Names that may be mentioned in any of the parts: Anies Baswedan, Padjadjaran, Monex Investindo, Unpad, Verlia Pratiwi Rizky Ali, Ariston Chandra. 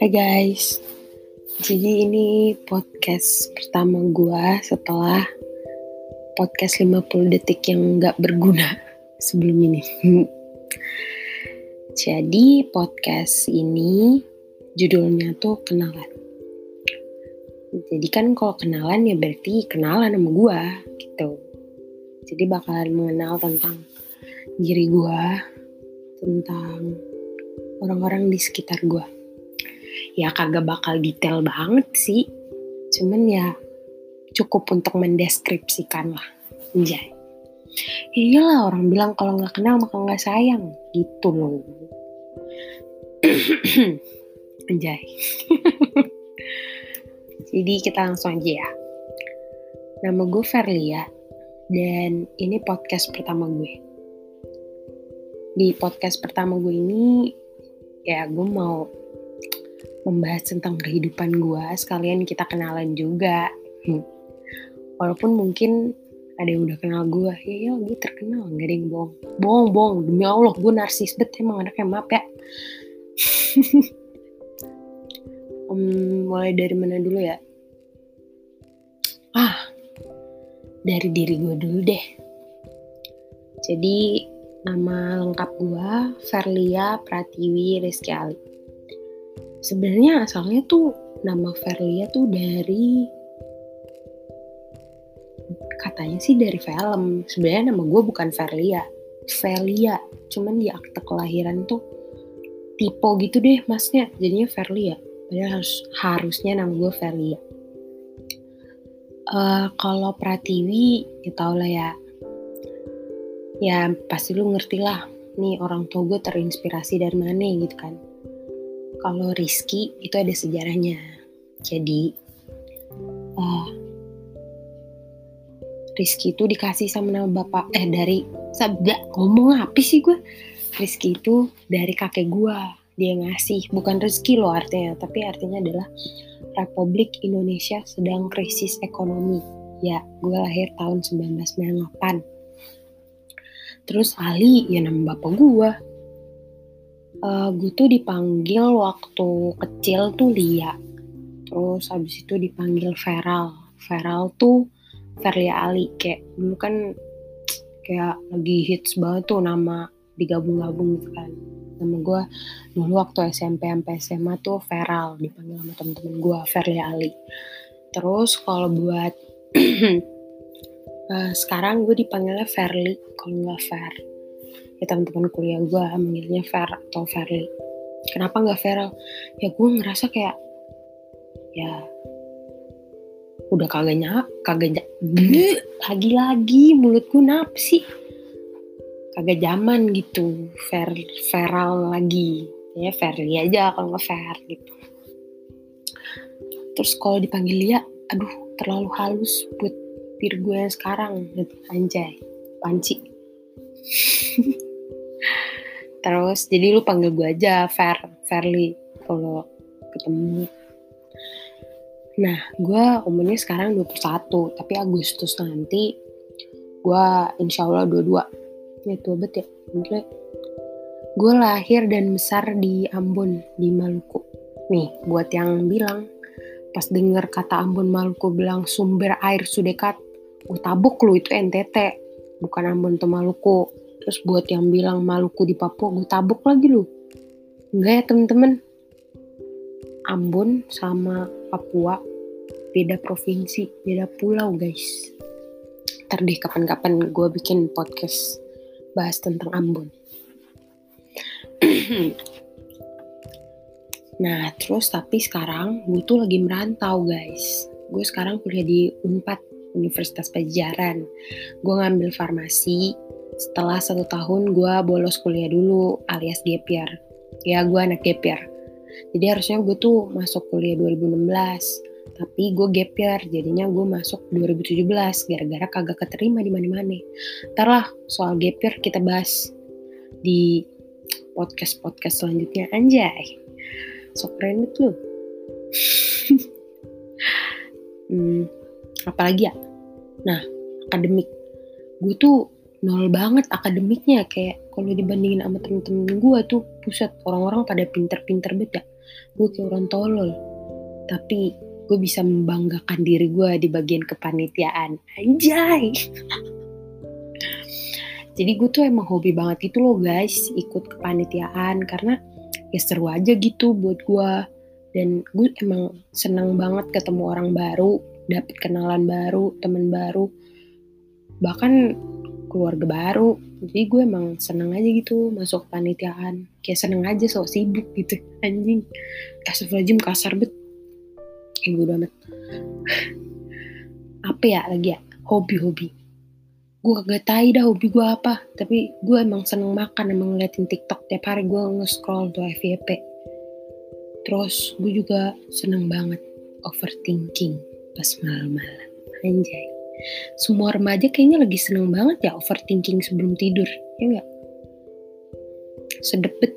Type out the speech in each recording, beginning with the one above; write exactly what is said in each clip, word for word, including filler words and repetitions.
Hai guys, jadi ini podcast pertama gue setelah podcast lima puluh detik yang gak berguna sebelum ini. Jadi podcast ini judulnya tuh kenalan. Jadi kan kalau kenalan ya berarti kenalan sama gue gitu. Jadi bakalan mengenal tentang diri gue, tentang orang-orang di sekitar gue. Ya kagak bakal detail banget sih, cuman ya cukup untuk mendeskripsikan lah. Anjay. Ya iyalah, orang bilang kalau gak kenal maka gak sayang, gitu loh. Anjay. Jadi kita langsung aja ya. Nama gue Verlia, dan ini podcast pertama gue. Di podcast pertama gue ini, ya gue mau membahas tentang kehidupan gue, sekalian kita kenalan juga. Hmm. Walaupun mungkin ada yang udah kenal gue, ya ya gue terkenal, gak ada yang bohong. Bohong, bohong, demi Allah, gue narsis bet emang anaknya, maaf ya. um, mulai dari mana dulu ya? Ah, dari diri gue dulu deh. Jadi, nama lengkap gue, Verlia Pratiwi Rizky Ali. Sebenarnya asalnya tuh nama Verlia tuh dari, katanya sih dari film. Sebenarnya nama gue bukan Verlia, Verlia. Cuman di akte kelahiran tuh typo gitu deh masnya, jadinya Verlia. Padahal harus, harusnya nama gue Verlia. Uh, Kalau Pratiwi, ya tau lah ya. Ya pasti lu ngerti lah. Nih orang tua gue terinspirasi dari mana gitu kan. Kalau Rizky itu ada sejarahnya. Jadi uh, Rizky itu dikasih sama nama bapak eh dari sabda ngomong apa sih gue? Rizky itu dari kakek gue, dia ngasih, bukan rezeki loh artinya, tapi artinya adalah Republik Indonesia sedang krisis ekonomi. Ya, gue lahir tahun sembilan belas sembilan puluh delapan. Terus Ali ya nama bapak gue. Uh, gue tuh dipanggil waktu kecil tuh Lia, terus habis itu dipanggil Veral. Veral tuh Verlia Ali, kayak dulu kan kayak lagi hits banget tuh nama digabung-gabung gitu kan. Nama gue dulu waktu S M P sampai S M A tuh Veral, dipanggil sama temen-temen gue Verlia Ali. Terus kalau buat uh, sekarang gue dipanggilnya Verli, kalau nggak Ver. Ya teman-teman kuliah gue manggilnya Ver atau Verli. Kenapa gak Veral? Ya gue ngerasa kayak, ya udah kagaknya kagak lagi-lagi mulut gue napa sih, kagak zaman gitu Ver Veral lagi ya, Verli aja kalau gak Ver gitu. Terus kalau dipanggil Lia, aduh terlalu halus buat pir gue yang sekarang, anjay panci. Terus jadi lu panggil gue aja Ver, Verli kalau ketemu. Nah, gue umurnya sekarang dua puluh satu, tapi Agustus nanti gue insya Allah dua puluh dua. Ya tua bet ya. Gue lahir dan besar di Ambon, di Maluku. Nih buat yang bilang pas dengar kata Ambon Maluku bilang sumber air Sudekat, oh tabuk lu, itu N T T, bukan Ambon atau Maluku. Terus buat yang bilang Maluku di Papua, gue tabok lagi lu. Enggak ya temen-temen, Ambon sama Papua beda provinsi, beda pulau guys. Ntar deh kapan-kapan gue bikin podcast bahas tentang Ambon. Nah terus tapi sekarang gue tuh lagi merantau guys. Gue sekarang kuliah di Unpad, Universitas Padjadjaran. Gue ngambil farmasi. Setelah satu tahun gue bolos kuliah dulu alias gap year. Ya gue anak gap year. Jadi harusnya gue tuh masuk kuliah dua ribu enam belas. Tapi gue gap year, jadinya gue masuk dua ribu tujuh belas. Gara-gara kagak keterima di mana-mana. Ntar lah soal gap year kita bahas di podcast-podcast selanjutnya. Anjay. So keren itu. hmm, apalagi ya. Nah akademik, gue tuh nol banget akademiknya. Kayak kalau dibandingin sama temen-temen gue tuh pusat, orang-orang pada pinter-pinter banget ya. gue kayak orang tolol, tapi gue bisa membanggakan diri gue di bagian kepanitiaan. Anjay. Jadi gue tuh emang hobi banget itu loh guys, ikut kepanitiaan, karena ya seru aja gitu buat gue. Dan gue emang senang banget ketemu orang baru, dapet kenalan baru, teman baru, bahkan keluarga baru. Jadi gue emang seneng aja gitu masuk kepanitiaan, kayak seneng aja, sok sibuk gitu. Anjing, astagfirullahaladzim, kasar bet. Kayak gue banget. Apa ya lagi ya, hobi-hobi gue kagak tahu dah hobi gue apa, tapi gue emang seneng makan. Emang ngeliatin TikTok tiap hari, gue nge-scroll tuh F Y P. Terus gue juga seneng banget overthinking pas malam-malam. Anjay, semua remaja kayaknya lagi seneng banget ya overthinking sebelum tidur, ya gak? Sedepet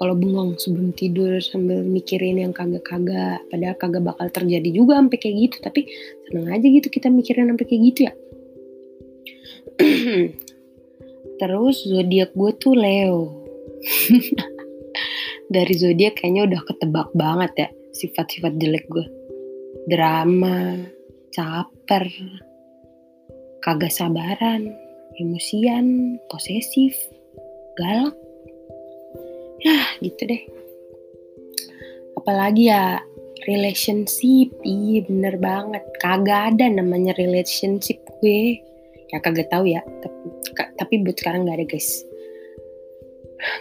kalau bengong sebelum tidur sambil mikirin yang kagak-kagak, padahal kagak bakal terjadi juga sampai kayak gitu, tapi seneng aja gitu kita mikirin sampai kayak gitu ya. Terus zodiak gue tuh Leo. Dari zodiak kayaknya udah ketebak banget ya sifat-sifat jelek gue. Drama, caper, kagak sabaran, emosian, posesif, galak. Yah gitu deh. Apalagi ya, relationship. Iya bener banget, kagak ada namanya relationship gue. Ya kagak tahu ya, tapi, k- tapi buat sekarang gak ada guys.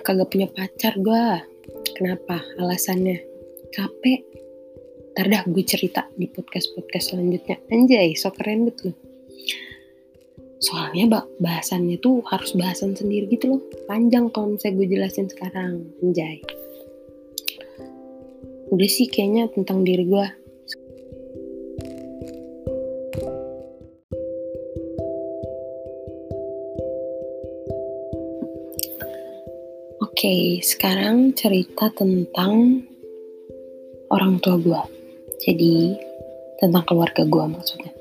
Kagak punya pacar gue. Kenapa? Alasannya capek. Ntar dah gue cerita di podcast-podcast selanjutnya. Anjay, so keren betul. Soalnya bahasannya tuh harus bahasan sendiri gitu loh, panjang kalau misalnya gue jelasin sekarang. Anjay, udah sih kayaknya tentang diri gue. Oke, sekarang cerita tentang orang tua gue. Jadi tentang keluarga gue maksudnya.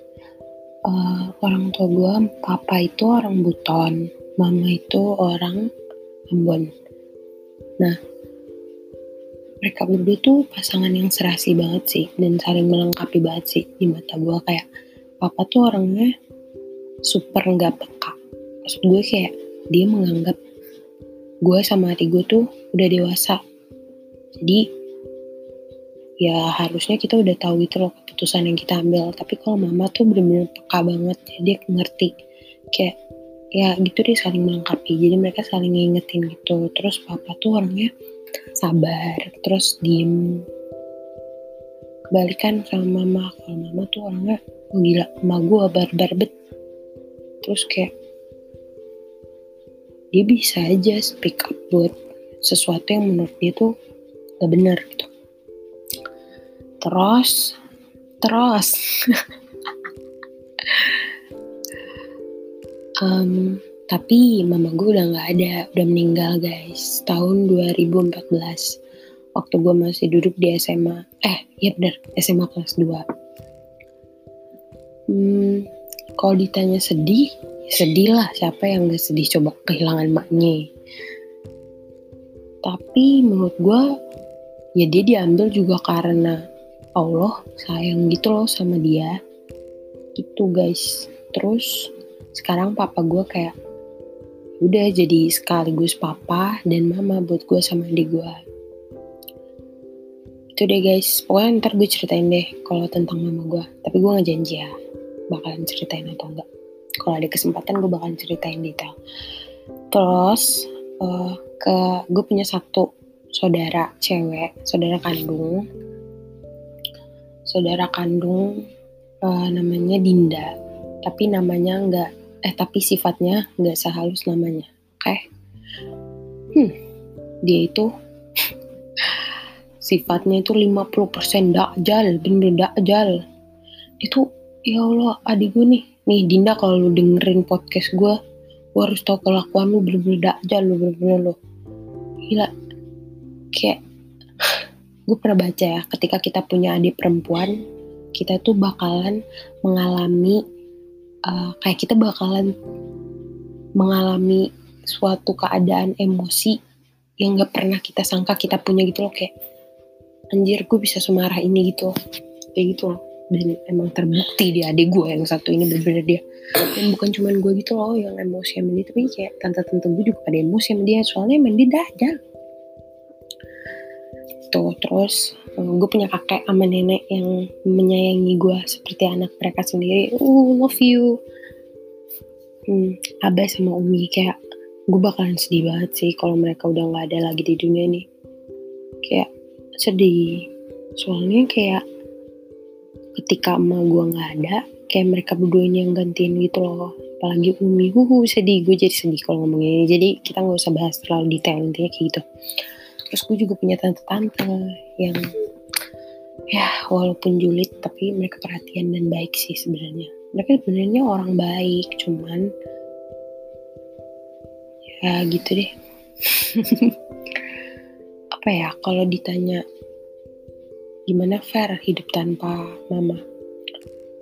Uh, orang tua gue, papa itu orang Buton, mama itu orang Ambon. Nah, mereka berdua tuh pasangan yang serasi banget sih, dan saling melengkapi banget sih di mata gue. Kayak papa tuh orangnya super nggak peka. Maksud gue kayak dia menganggap gue sama adik gue tuh udah dewasa. Jadi ya harusnya kita udah tahu gitu loh keputusan yang kita ambil. Tapi kalau mama tuh bener-bener peka banget, dia ngerti. Kayak ya gitu deh, saling melengkapi. Jadi mereka saling ngingetin gitu. Terus papa tuh orangnya sabar, terus diem. Kebalikan sama mama. Kalau mama tuh orangnya, oh gila, mama gue barbar bet. Terus kayak dia bisa aja speak up buat sesuatu yang menurut dia tuh gak benar gitu. Terus Terus um, tapi mama gue udah gak ada, udah meninggal guys, tahun dua ribu empat belas, waktu gue masih duduk di S M A. Eh iya bener, S M A kelas dua. hmm, Kalau ditanya sedih, sedih lah, siapa yang gak sedih coba kehilangan maknya. Tapi menurut gue ya dia diambil juga karena Allah sayang gitu loh sama dia gitu guys. Terus sekarang papa gue kayak udah jadi sekaligus papa dan mama buat gue sama adik gue. Itu deh guys, pokoknya ntar gue ceritain deh kalau tentang mama gue. Tapi gue gak janji ya bakalan ceritain atau enggak. Kalau ada kesempatan gue bakalan ceritain detail. Terus uh, ke gue punya satu saudara cewek, saudara kandung. Saudara kandung uh, namanya Dinda, tapi namanya enggak, eh tapi sifatnya enggak sehalus namanya, oke? Okay? Hmm, dia itu sifatnya itu lima puluh persen dakjal, bener-bener dakjal. Itu ya Allah, adik gue nih, nih Dinda kalau lu dengerin podcast gue, gue harus tahu kelakuan lu bener-bener dakjal, lu bener-bener lu. Gila, kayak gue pernah baca ya, ketika kita punya adik perempuan, kita tuh bakalan mengalami, uh, kayak kita bakalan mengalami suatu keadaan emosi yang gak pernah kita sangka kita punya gitu loh. Kayak anjir gue bisa semarah ini gitu, kayak gitu loh. Dan emang terbukti di adik gue yang satu ini, bener-bener dia. Dan bukan cuman gue gitu loh yang emosi sama dia, tapi kayak tante-tante gue juga pada emosi sama dia, soalnya emang dia dajal tuh. Terus gue punya kakek sama nenek yang menyayangi gue seperti anak mereka sendiri. Uh, love you. Hmm, abah sama umi, kayak gue bakalan sedih banget sih kalau mereka udah gak ada lagi di dunia nih. Kayak sedih, soalnya kayak ketika emak gue gak ada, kayak mereka berdua ini yang gantiin gitu loh. Apalagi umi, huhu sedih. Gue jadi sedih kalau ngomongin ini, jadi kita gak usah bahas terlalu detail, intinya kayak gitu. Terus gue juga punya tante-tante yang ya walaupun julid tapi mereka perhatian dan baik sih sebenarnya. Mereka sebenarnya orang baik, cuman ya gitu deh. Apa ya, kalau ditanya gimana fair hidup tanpa mama,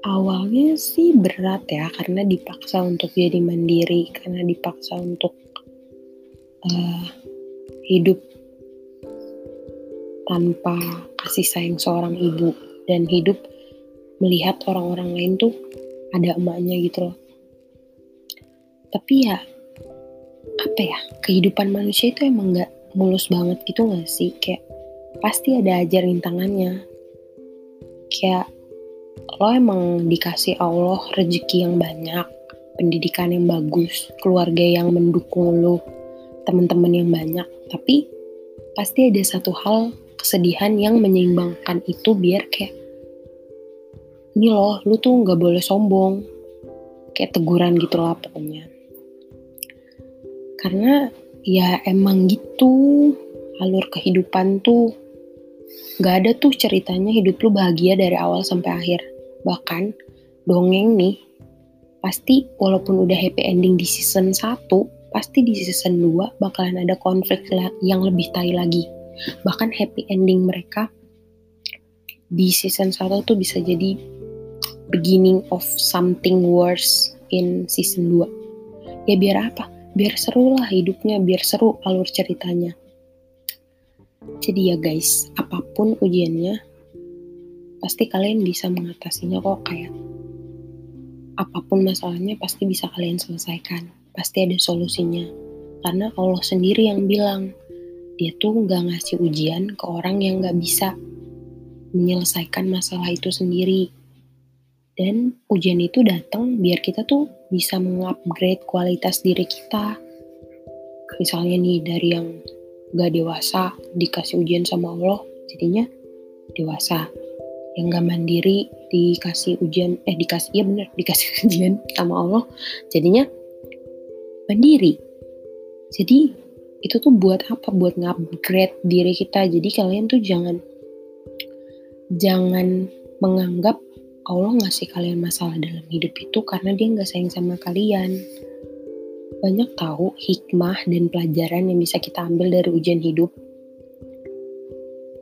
awalnya sih berat ya, karena dipaksa untuk jadi mandiri, karena dipaksa untuk uh, hidup tanpa kasih sayang seorang ibu, dan hidup melihat orang-orang lain tuh ada emaknya gitu loh. Tapi ya apa ya, kehidupan manusia itu emang gak mulus banget gitu gak sih, kayak pasti ada aja rintangannya. Kayak lo emang dikasih Allah rezeki yang banyak, pendidikan yang bagus, keluarga yang mendukung lo, teman-teman yang banyak, tapi pasti ada satu hal, kesedihan yang menyeimbangkan itu, biar kayak ini loh, lo tuh gak boleh sombong, kayak teguran gitu lah pokoknya. Karena ya emang gitu, alur kehidupan tuh gak ada tuh ceritanya hidup lu bahagia dari awal sampai akhir. Bahkan dongeng nih, pasti walaupun udah happy ending di season satu, pasti di season dua bakalan ada konflik yang lebih tai lagi. Bahkan happy ending mereka di season satu tuh bisa jadi beginning of something worse in season dua. Ya biar apa? Biar seru lah hidupnya, biar seru alur ceritanya. Jadi ya guys, apapun ujiannya, pasti kalian bisa mengatasinya kok. Kayak apapun masalahnya pasti bisa kalian selesaikan, pasti ada solusinya. Karena Allah sendiri yang bilang, dia tuh gak ngasih ujian ke orang yang gak bisa menyelesaikan masalah itu sendiri. Dan ujian itu datang biar kita tuh bisa mengupgrade kualitas diri kita. Misalnya nih, dari yang gak dewasa dikasih ujian sama Allah, jadinya dewasa. Yang gak mandiri dikasih ujian, eh dikasih, iya bener, dikasih ujian sama Allah, jadinya mandiri. Jadi itu tuh buat apa? Buat ngupgrade diri kita. Jadi kalian tuh jangan jangan menganggap Allah ngasih kalian masalah dalam hidup itu karena dia gak sayang sama kalian. Banyak tahu hikmah dan pelajaran yang bisa kita ambil dari ujian hidup.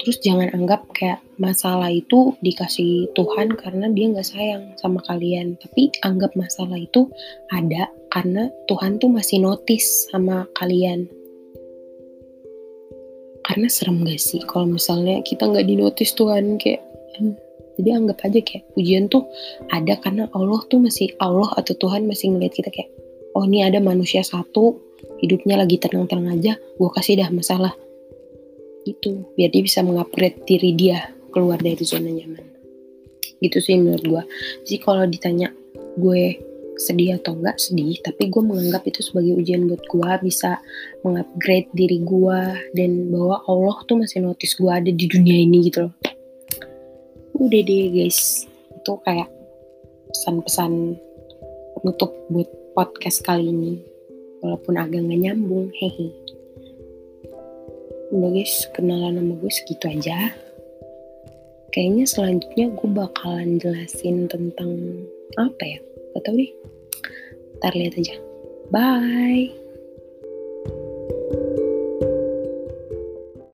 Terus jangan anggap kayak masalah itu dikasih Tuhan karena dia gak sayang sama kalian. Tapi anggap masalah itu ada karena Tuhan tuh masih notice sama kalian. Karena serem gak sih kalau misalnya kita gak dinotis Tuhan, kayak... Hmm. Jadi anggap aja kayak ujian tuh ada karena Allah tuh masih, Allah atau Tuhan masih ngeliat kita kayak, oh ini ada manusia satu, hidupnya lagi tenang-tenang aja, gue kasih dah masalah. Itu, biar dia bisa mengupgrade diri dia, keluar dari zona nyaman. Gitu sih menurut gue. Jadi kalau ditanya gue sedih atau enggak, sedih. Tapi gue menganggap itu sebagai ujian buat gue, bisa mengupgrade diri gue, dan bahwa Allah tuh masih notice gue ada di dunia ini gitu loh. Udah deh guys, itu kayak pesan-pesan penutup buat podcast kali ini, walaupun agak gak nyambung, hehe. Udah guys, kenalan sama gue segitu aja. Kayaknya selanjutnya gue bakalan jelasin tentang apa ya, gak tau deh, ntar lihat aja. Bye.